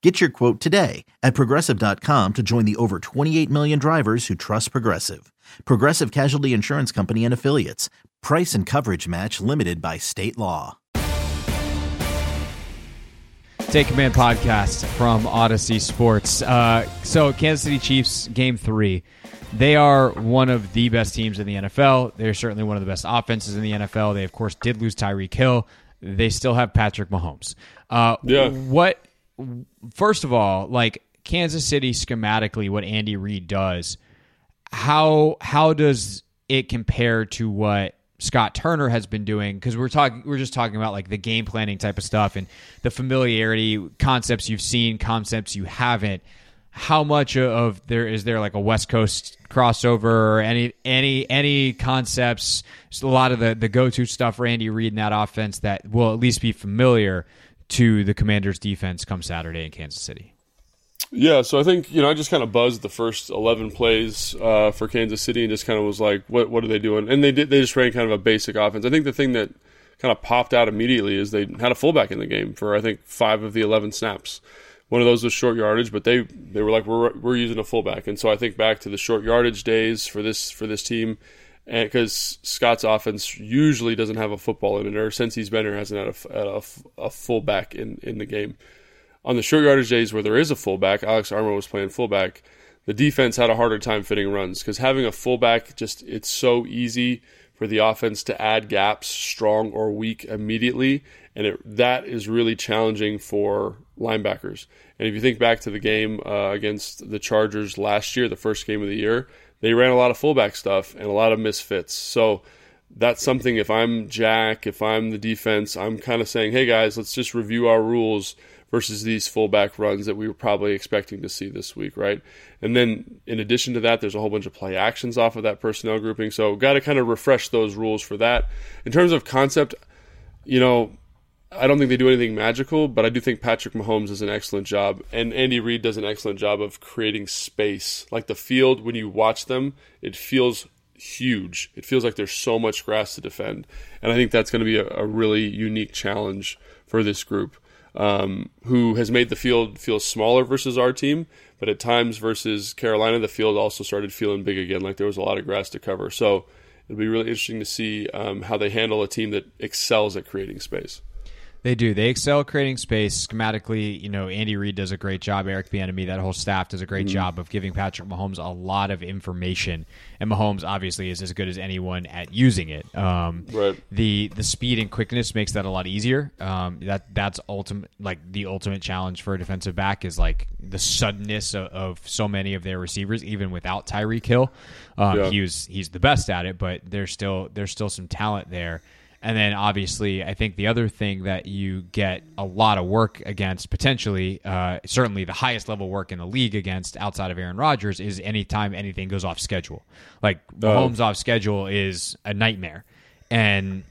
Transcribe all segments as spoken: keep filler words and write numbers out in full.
Get your quote today at progressive dot com to join the over twenty-eight million drivers who trust Progressive. Progressive Casualty Insurance Company and Affiliates. Price and coverage match limited by state law. Take Command podcast from Odyssey Sports. Uh, so Kansas City Chiefs, game three. They are one of the best teams in the N F L. They're certainly one of the best offenses in the N F L. They, of course, did lose Tyreek Hill. They still have Patrick Mahomes. Uh, yeah. What... First of all, like Kansas City schematically, what Andy Reid does, how how does it compare to what Scott Turner has been doing? Because we're talking, we're just talking about like the game planning type of stuff and the familiarity, concepts you've seen, concepts you haven't. How much of there is there like a West Coast crossover or any any any concepts? Just a lot of the the go to stuff for Andy Reid in that offense that will at least be familiar to the Commanders' defense come Saturday in Kansas City? Yeah, so I think, you know, I just kind of buzzed the first eleven plays uh, for Kansas City and just kind of was like, what what are they doing? And they did, they just ran kind of a basic offense. I think the thing that kind of popped out immediately is they had a fullback in the game for, I think, five of the eleven snaps. One of those was short yardage, but they, they were like, we're we're using a fullback. And so I think back to the short yardage days for this for this team, and because Scott's offense usually doesn't have a football in it, or since he's been here, hasn't had a, a, a fullback in, in the game. On the short yardage days where there is a fullback, Alex Armstead was playing fullback, the defense had a harder time fitting runs because having a fullback, just it's so easy for the offense to add gaps, strong or weak, immediately, and it, that is really challenging for linebackers. And if you think back to the game uh, against the Chargers last year, the first game of the year, they ran a lot of fullback stuff and a lot of misfits. So that's something, if I'm Jack, if I'm the defense, I'm kind of saying, hey, guys, let's just review our rules versus these fullback runs that we were probably expecting to see this week, right? And then in addition to that, there's a whole bunch of play actions off of that personnel grouping. So got to kind of refresh those rules for that. In terms of concept, you know, I don't think they do anything magical, but I do think Patrick Mahomes does an excellent job, and Andy Reid does an excellent job of creating space. Like the field, when you watch them, it feels huge. It feels like there's so much grass to defend, and I think that's going to be a, a really unique challenge for this group, um, who has made the field feel smaller versus our team, but at times versus Carolina, the field also started feeling big again, like there was a lot of grass to cover. So it'll be really interesting to see um, how they handle a team that excels at creating space. They do. They excel at creating space schematically. You know, Andy Reid does a great job. Eric Bieniemy, that whole staff does a great mm-hmm. job of giving Patrick Mahomes a lot of information, and Mahomes obviously is as good as anyone at using it. Um, right. The the speed and quickness makes that a lot easier. Um, that that's ultimate, like the ultimate challenge for a defensive back is like the suddenness of, of so many of their receivers, even without Tyreek Hill. Um, yeah. He was he's the best at it, but there's still there's still some talent there. And then, obviously, I think the other thing that you get a lot of work against, potentially, uh, certainly the highest level work in the league against outside of Aaron Rodgers, is anytime anything goes off schedule. Like, Mahomes off schedule is a nightmare. And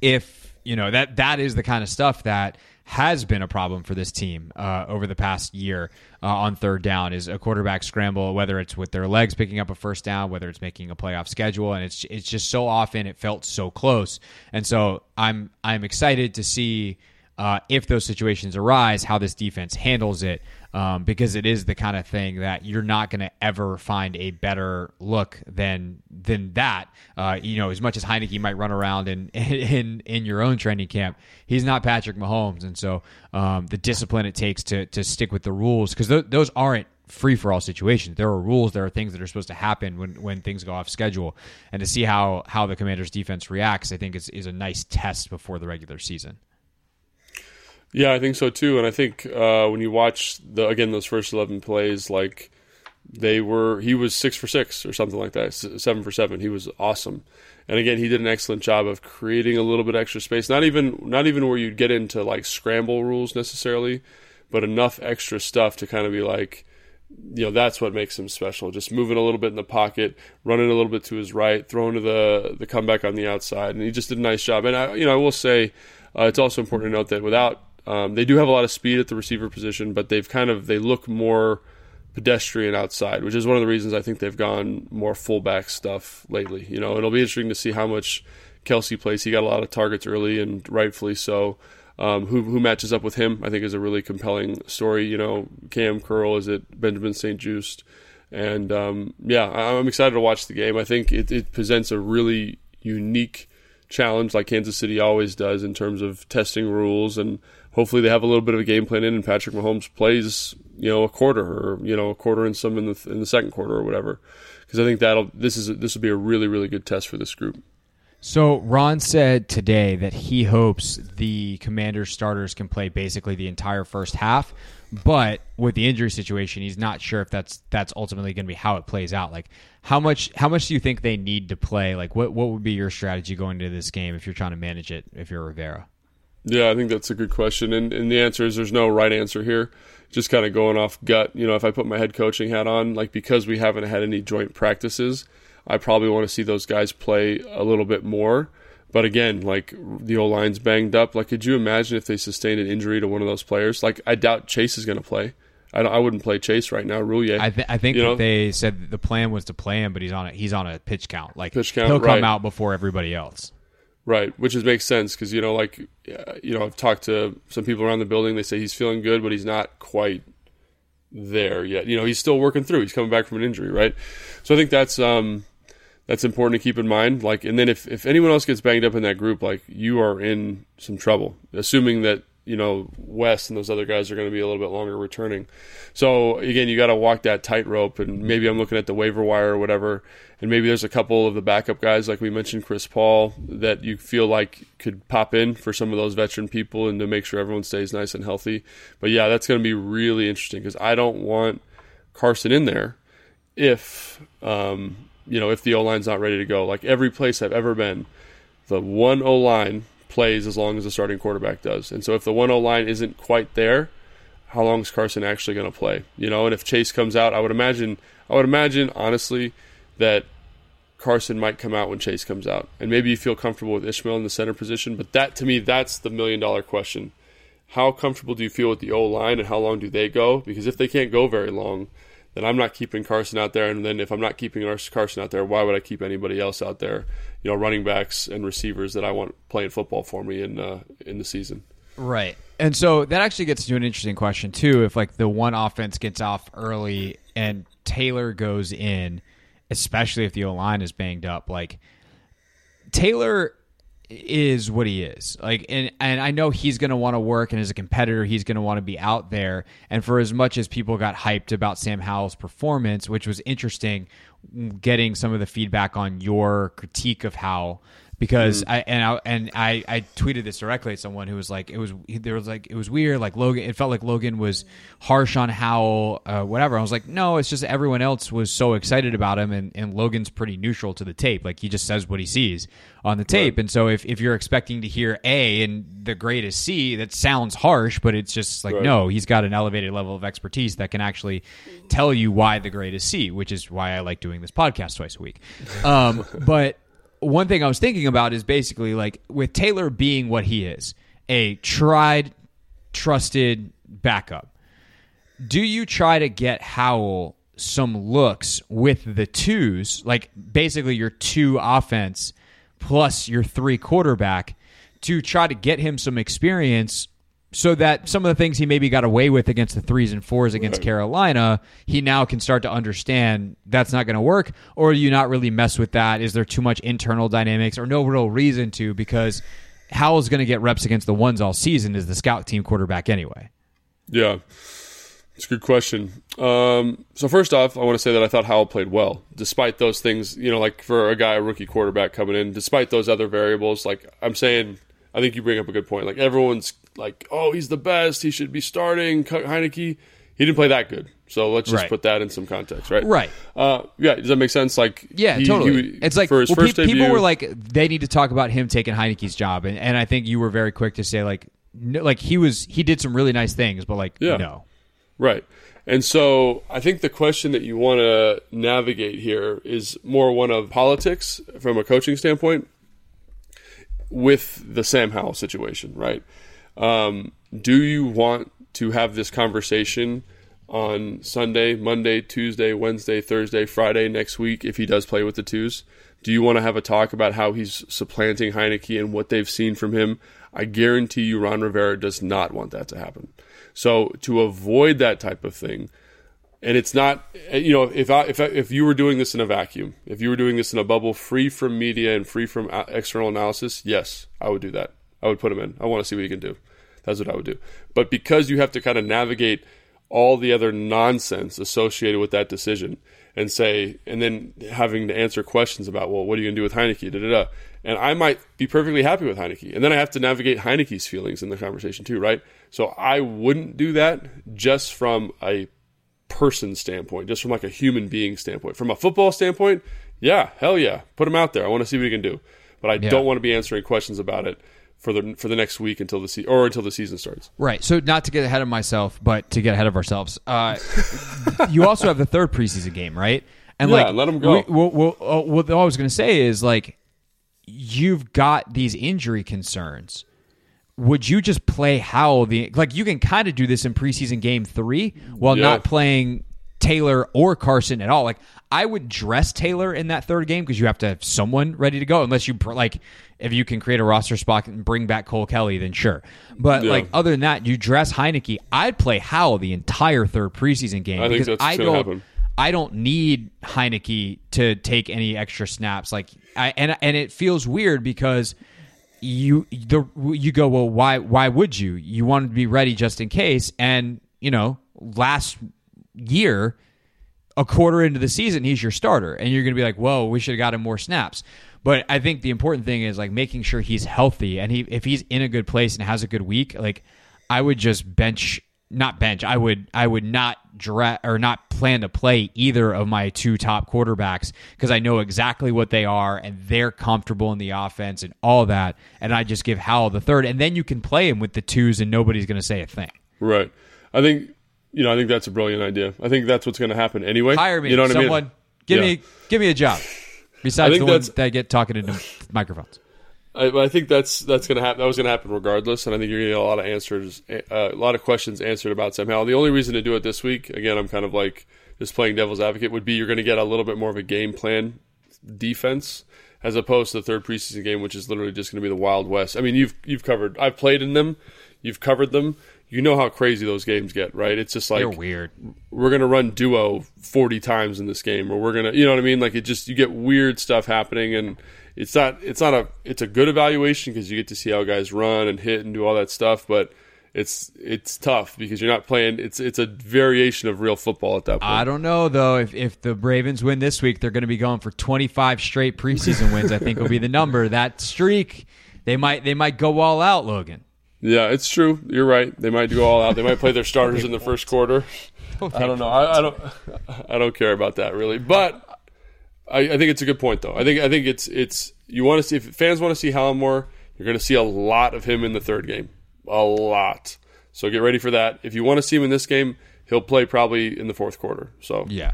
if, you know, that that is the kind of stuff that has been a problem for this team uh, over the past year uh, on third down is a quarterback scramble, whether it's with their legs picking up a first down, whether it's making a playoff schedule. And it's it's just so often it felt so close. And so I'm I'm excited to see uh, if those situations arise, how this defense handles it, um, because it is the kind of thing that you're not going to ever find a better look than than that. Uh, you know, as much as Heineke might run around in, in in your own training camp, he's not Patrick Mahomes, and so um, the discipline it takes to to stick with the rules, because th- those aren't free for all situations. There are rules, there are things that are supposed to happen when, when things go off schedule, and to see how how the Commanders' defense reacts, I think is is a nice test before the regular season. Yeah, I think so too, and I think uh, when you watch the again those first eleven plays, like they were, he was six for six or something like that, seven for seven. He was awesome, and again he did an excellent job of creating a little bit extra space. Not even not even where you'd get into like scramble rules necessarily, but enough extra stuff to kind of be like, you know, that's what makes him special. Just moving a little bit in the pocket, running a little bit to his right, throwing to the the comeback on the outside, and he just did a nice job. And I, you know, I will say uh, it's also important to note that without Um, they do have a lot of speed at the receiver position, but they've kind of, they look more pedestrian outside, which is one of the reasons I think they've gone more fullback stuff lately. You know, it'll be interesting to see how much Kelsey plays. He got a lot of targets early, and rightfully so. Um, who, who matches up with him, I think, is a really compelling story. You know, Cam Curl, is it Benjamin Saint-Juste? And um, yeah, I'm excited to watch the game. I think it, it presents a really unique challenge, like Kansas City always does, in terms of testing rules, and hopefully they have a little bit of a game plan in, and Patrick Mahomes plays, you know, a quarter, or you know, a quarter and some in the in the second quarter or whatever, because I think that'll this is this will be a really really good test for this group. So Ron said today that he hopes the Commanders starters can play basically the entire first half, but with the injury situation, he's not sure if that's that's ultimately going to be how it plays out. Like, how much how much do you think they need to play? Like, what what would be your strategy going into this game if you're trying to manage it, if you're Rivera? Yeah, I think that's a good question, and and the answer is there's no right answer here. Just kind of going off gut. You know, if I put my head coaching hat on, like, because we haven't had any joint practices, I probably want to see those guys play a little bit more. But again, like, the O-line's banged up. Like, could you imagine if they sustained an injury to one of those players? Like, I doubt Chase is going to play. I, don't, I wouldn't play Chase right now. Rule yet. I, th- I think that they said that the plan was to play him, but he's on a, he's on a pitch count. Like, pitch count, he'll come right. out before everybody else. Right, which is, makes sense because, you know, like, you know, I've talked to some people around the building. They say he's feeling good, but he's not quite there yet. You know, he's still working through. He's coming back from an injury, right? So I think that's... um. That's important to keep in mind. Like, and then if, if anyone else gets banged up in that group, like, you are in some trouble, assuming that, you know, West and those other guys are going to be a little bit longer returning. So again, you got to walk that tightrope, and maybe I'm looking at the waiver wire or whatever, and maybe there's a couple of the backup guys, like we mentioned, Chris Paul, that you feel like could pop in for some of those veteran people and to make sure everyone stays nice and healthy. But yeah, that's going to be really interesting because I don't want Carson in there if, um, you know, if the O-line's not ready to go. Like, every place I've ever been, the one O-line plays as long as the starting quarterback does. And so if the one O-line isn't quite there, how long is Carson actually going to play? You know, and if Chase comes out, I would imagine, I would imagine honestly that Carson might come out when Chase comes out. And maybe you feel comfortable with Ishmael in the center position, but that, to me, that's the million-dollar question. How comfortable do you feel with the O-line, and how long do they go? Because if they can't go very long, then I'm not keeping Carson out there. And then if I'm not keeping Carson out there, why would I keep anybody else out there, you know, running backs and receivers that I want playing football for me in uh, in the season? Right. And so that actually gets to an interesting question, too. If, like, the one offense gets off early and Taylor goes in, especially if the O-line is banged up, like, Taylor is what he is. Like, and, and I know he's going to want to work, and as a competitor, he's going to want to be out there. And for as much as people got hyped about Sam Howell's performance, which was interesting, getting some of the feedback on your critique of Howell, because mm-hmm. I, and I, and I, I tweeted this directly at someone who was like, it was, there was like, it was weird. Like Logan, it felt like Logan was harsh on Howell, uh, whatever. I was like, no, it's just everyone else was so excited about him. And, and Logan's pretty neutral to the tape. Like, he just says what he sees on the tape. Right. And so if, if you're expecting to hear A and the grade is C, that sounds harsh, but it's just like, right. no, he's got an elevated level of expertise that can actually tell you why the grade is C, which is why I like doing this podcast twice a week. Um, but one thing I was thinking about is basically, like, with Taylor being what he is, a tried trusted backup. Do you try to get Howell some looks with the twos, like basically your two offense plus your three quarterback, to try to get him some experience so that some of the things he maybe got away with against the threes and fours against Carolina, he now can start to understand that's not going to work? Or do you not really mess with that? Is there too much internal dynamics or no real reason to, because Howell's going to get reps against the ones all season as the scout team quarterback anyway? Yeah, it's a good question. Um, so first off, I want to say that I thought Howell played well, despite those things, you know, like for a guy, a rookie quarterback coming in, despite those other variables. Like I'm saying, I think you bring up a good point. Like everyone's like, oh, he's the best, he should be starting, Heineke. He didn't play that good. So let's just right. put that in some context, right? Right. Uh, yeah, does that make sense? Like, Yeah, he, totally. He, it's like for his well, first pe- debut, people were like, they need to talk about him taking Heineke's job. And, and I think you were very quick to say, like, no, like he was, he did some really nice things, but like, yeah. no. Right. And so I think the question that you want to navigate here is more one of politics from a coaching standpoint with the Sam Howell situation, right? Um, do you want to have this conversation on Sunday, Monday, Tuesday, Wednesday, Thursday, Friday next week if he does play with the twos? Do you want to have a talk about how he's supplanting Heineke and what they've seen from him? I guarantee you Ron Rivera does not want that to happen. So to avoid that type of thing, and it's not, you know, if I, if I, if you were doing this in a vacuum, if you were doing this in a bubble free from media and free from external analysis, yes, I would do that. I would put him in. I want to see what he can do. That's what I would do. But because you have to kind of navigate all the other nonsense associated with that decision and say, and then having to answer questions about, well, what are you going to do with Heineke? Da, da, da. And I might be perfectly happy with Heineke. And then I have to navigate Heineke's feelings in the conversation too, right? So I wouldn't do that just from a person standpoint, just from like a human being standpoint. From a football standpoint, yeah, hell yeah. Put him out there. I want to see what he can do. But I yeah. don't want to be answering questions about it for the for the next week until the se- or until the season starts. Right. So not to get ahead of myself, but to get ahead of ourselves. Uh, you also have the third preseason game, right? And yeah, like, let them go. We, we'll, we'll, uh, what I was going to say is, like, you've got these injury concerns. Would you just play Howell? The, like, you can kind of do this in preseason game three while yeah. not playing Taylor or Carson at all. Like, I would dress Taylor in that third game because you have to have someone ready to go, unless you, like, if you can create a roster spot and bring back Cole Kelly, then sure. But yeah. like, other than that, you dress Heineke. I'd play Howell the entire third preseason game. I because think that's I don't happen. I don't need Heineke to take any extra snaps. Like, I and and it feels weird because you the you go, well, why why would you? You want to be ready just in case. And, you know, last year, a quarter into the season, he's your starter, and you're going to be like, whoa, we should have got him more snaps. But I think the important thing is, like, making sure he's healthy, and he if he's in a good place and has a good week, like, I would just bench, not bench. I would I would not dra- or not plan to play either of my two top quarterbacks because I know exactly what they are and they're comfortable in the offense and all that, and I just give Howell the third, and then you can play him with the twos and nobody's going to say a thing. Right. I think you know I think that's a brilliant idea. I think that's what's going to happen anyway. Hire me, you know what someone. I mean? Give yeah. me give me a job. Besides the ones that get talking into microphones, I, I think that's that's going to happen. That was going to happen regardless, and I think you're going to get a lot of answers, uh, a lot of questions answered about Sam Howell. The only reason to do it this week, again, I'm kind of like just playing devil's advocate, would be you're going to get a little bit more of a game plan defense as opposed to the third preseason game, which is literally just going to be the Wild West. I mean, you've you've covered. I've played in them. You've covered them. You know how crazy those games get, right? It's just like, they're weird. We're going to run duo forty times in this game, or we're going to, you know what I mean? Like, it just, you get weird stuff happening, and it's not, it's not a, it's a good evaluation because you get to see how guys run and hit and do all that stuff, but it's, it's tough because you're not playing, it's, it's a variation of real football at that point. I don't know, though. If, if the Ravens win this week, they're going to be going for twenty-five straight preseason wins, I think will be the number. That streak, they might, they might go all out, Logan. Yeah, it's true. You're right. They might go all out. They might play their starters in the first quarter. I don't know. I, I don't. I don't care about that really. But I, I think it's a good point, though. I think. I think it's. It's. You want to see if fans want to see Hallimore, you're going to see a lot of him in the third game. A lot. So get ready for that. If you want to see him in this game, he'll play probably in the fourth quarter. So yeah.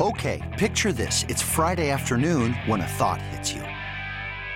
Okay. Picture this: it's Friday afternoon when a thought hits you.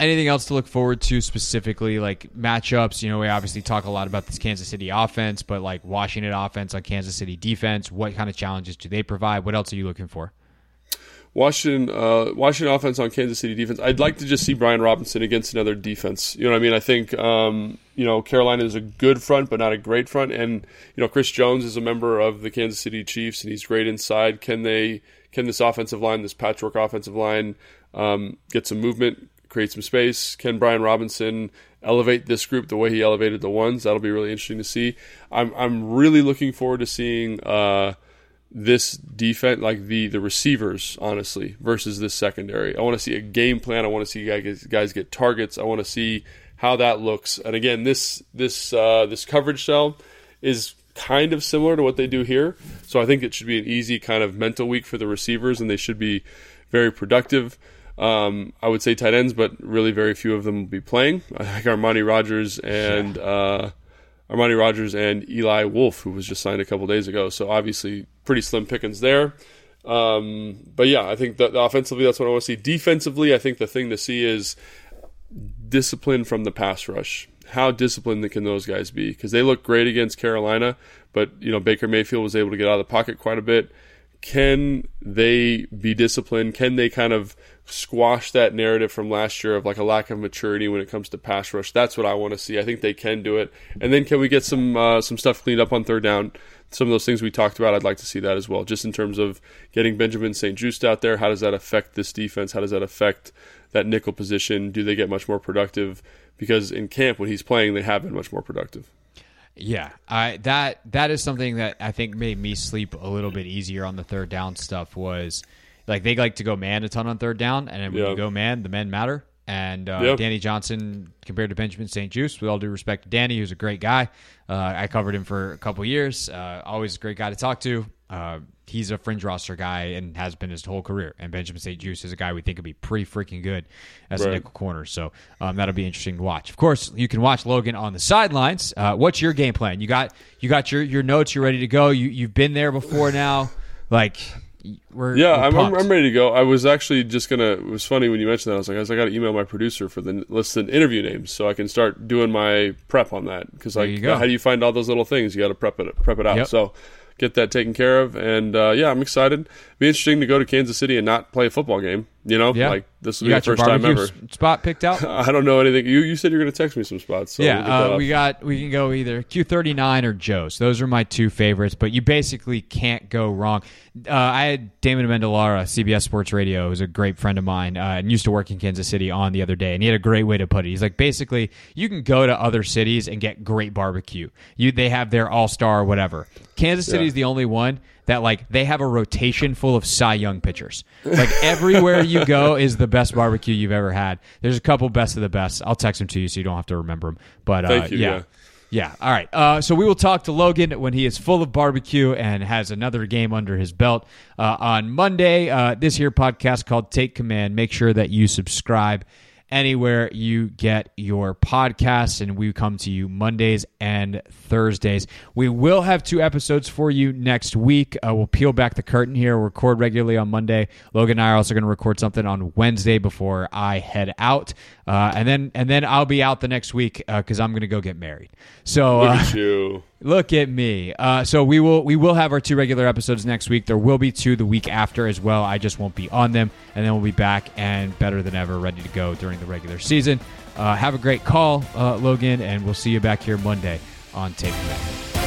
Anything else to look forward to specifically, like matchups? You know, we obviously talk a lot about this Kansas City offense, but like Washington offense on Kansas City defense, what kind of challenges do they provide? What else are you looking for? Washington, uh, Washington offense on Kansas City defense. I'd like to just see Brian Robinson against another defense. You know what I mean? I think, um, you know, Carolina is a good front, but not a great front. And, you know, Chris Jones is a member of the Kansas City Chiefs, and he's great inside. Can they, can this offensive line, this patchwork offensive line, um, get some movement, create some space? Can Brian Robinson elevate this group the way he elevated the ones? That'll be really interesting to see. I'm I'm really looking forward to seeing uh, this defense, like the the receivers, honestly, versus this secondary. I want to see a game plan. I want to see guys, guys get targets. I want to see how that looks. And again, this this uh, this coverage cell is kind of similar to what they do here. So I think it should be an easy kind of mental week for the receivers, and they should be very productive. Um, I would say tight ends, but really very few of them will be playing. I think Armani Rogers and yeah. uh, Armani Rogers and Eli Wolf, who was just signed a couple days ago. So obviously, pretty slim pickings there. Um, but yeah, I think that offensively, that's what I want to see. Defensively, I think the thing to see is discipline from the pass rush. How disciplined can those guys be? Because they look great against Carolina, but you know Baker Mayfield was able to get out of the pocket quite a bit. Can they be disciplined? Can they kind of squash that narrative from last year of like a lack of maturity when it comes to pass rush? That's what I want to see. I think they can do it. And then can we get some uh, some stuff cleaned up on third down? Some of those things we talked about, I'd like to see that as well, just in terms of getting Benjamin Saint-Juste out there. How does that affect this defense? How does that affect that nickel position? Do they get much more productive? Because in camp, when he's playing, they have been much more productive. Yeah, I, that that is something that I think made me sleep a little bit easier on the third down stuff was, like, they like to go man a ton on third down, and when yep. you go man, the men matter. And uh, yep. Danny Johnson, compared to Benjamin Saint-Juste, with all due respect to Danny, who's a great guy. Uh, I covered him for a couple years. Uh, always a great guy to talk to. Uh, he's a fringe roster guy and has been his whole career. And Benjamin Saint-Juste is a guy we think would be pretty freaking good as right. a nickel corner. So um, that'll be interesting to watch. Of course, you can watch Logan on the sidelines. Uh, what's your game plan? You got you got your, your notes. You're ready to go. You you've been there before now. Like. We're, yeah, we're I'm, I'm I'm ready to go. I was actually just gonna. It was funny when you mentioned that. I was like, I, like, I got to email my producer for the list of interview names so I can start doing my prep on that. Because like, how do you find all those little things? You got to prep it, prep it out. Yep. So get that taken care of. And uh, yeah, I'm excited. It'd be interesting to go to Kansas City and not play a football game. You know, yeah. like this will you be the first time ever. Spot picked out. I don't know anything. You you said you're gonna text me some spots. So yeah, we'll uh, we got we can go either Q thirty-nine or Joe's. Those are my two favorites. But you basically can't go wrong. Uh, I had Damon Amendolara, C B S Sports Radio, who's a great friend of mine uh, and used to work in Kansas City, on the other day, and he had a great way to put it. He's like, basically, you can go to other cities and get great barbecue. You they have their All Star or whatever. Kansas City is yeah. the only one that, like, they have a rotation full of Cy Young pitchers. Like, everywhere you go is the best barbecue you've ever had. There's a couple best of the best. I'll text them to you so you don't have to remember them. But uh, Thank you, yeah. yeah. Yeah. All right. Uh, so we will talk to Logan when he is full of barbecue and has another game under his belt uh, on Monday. Uh, this here podcast called Take Command. Make sure that you subscribe anywhere you get your podcasts, and we come to you Mondays and Thursdays. We will have two episodes for you next week. Uh, we'll peel back the curtain here. We'll record regularly on Monday. Logan and I are also going to record something on Wednesday before I head out. Uh, and then and then I'll be out the next week because uh, I'm going to go get married. So uh, Look at you. Look at me. Uh, so we will we will have our two regular episodes next week. There will be two the week after as well. I just won't be on them. And then we'll be back and better than ever, ready to go during the regular season. Uh, have a great call, uh, Logan, and we'll see you back here Monday on Take Back.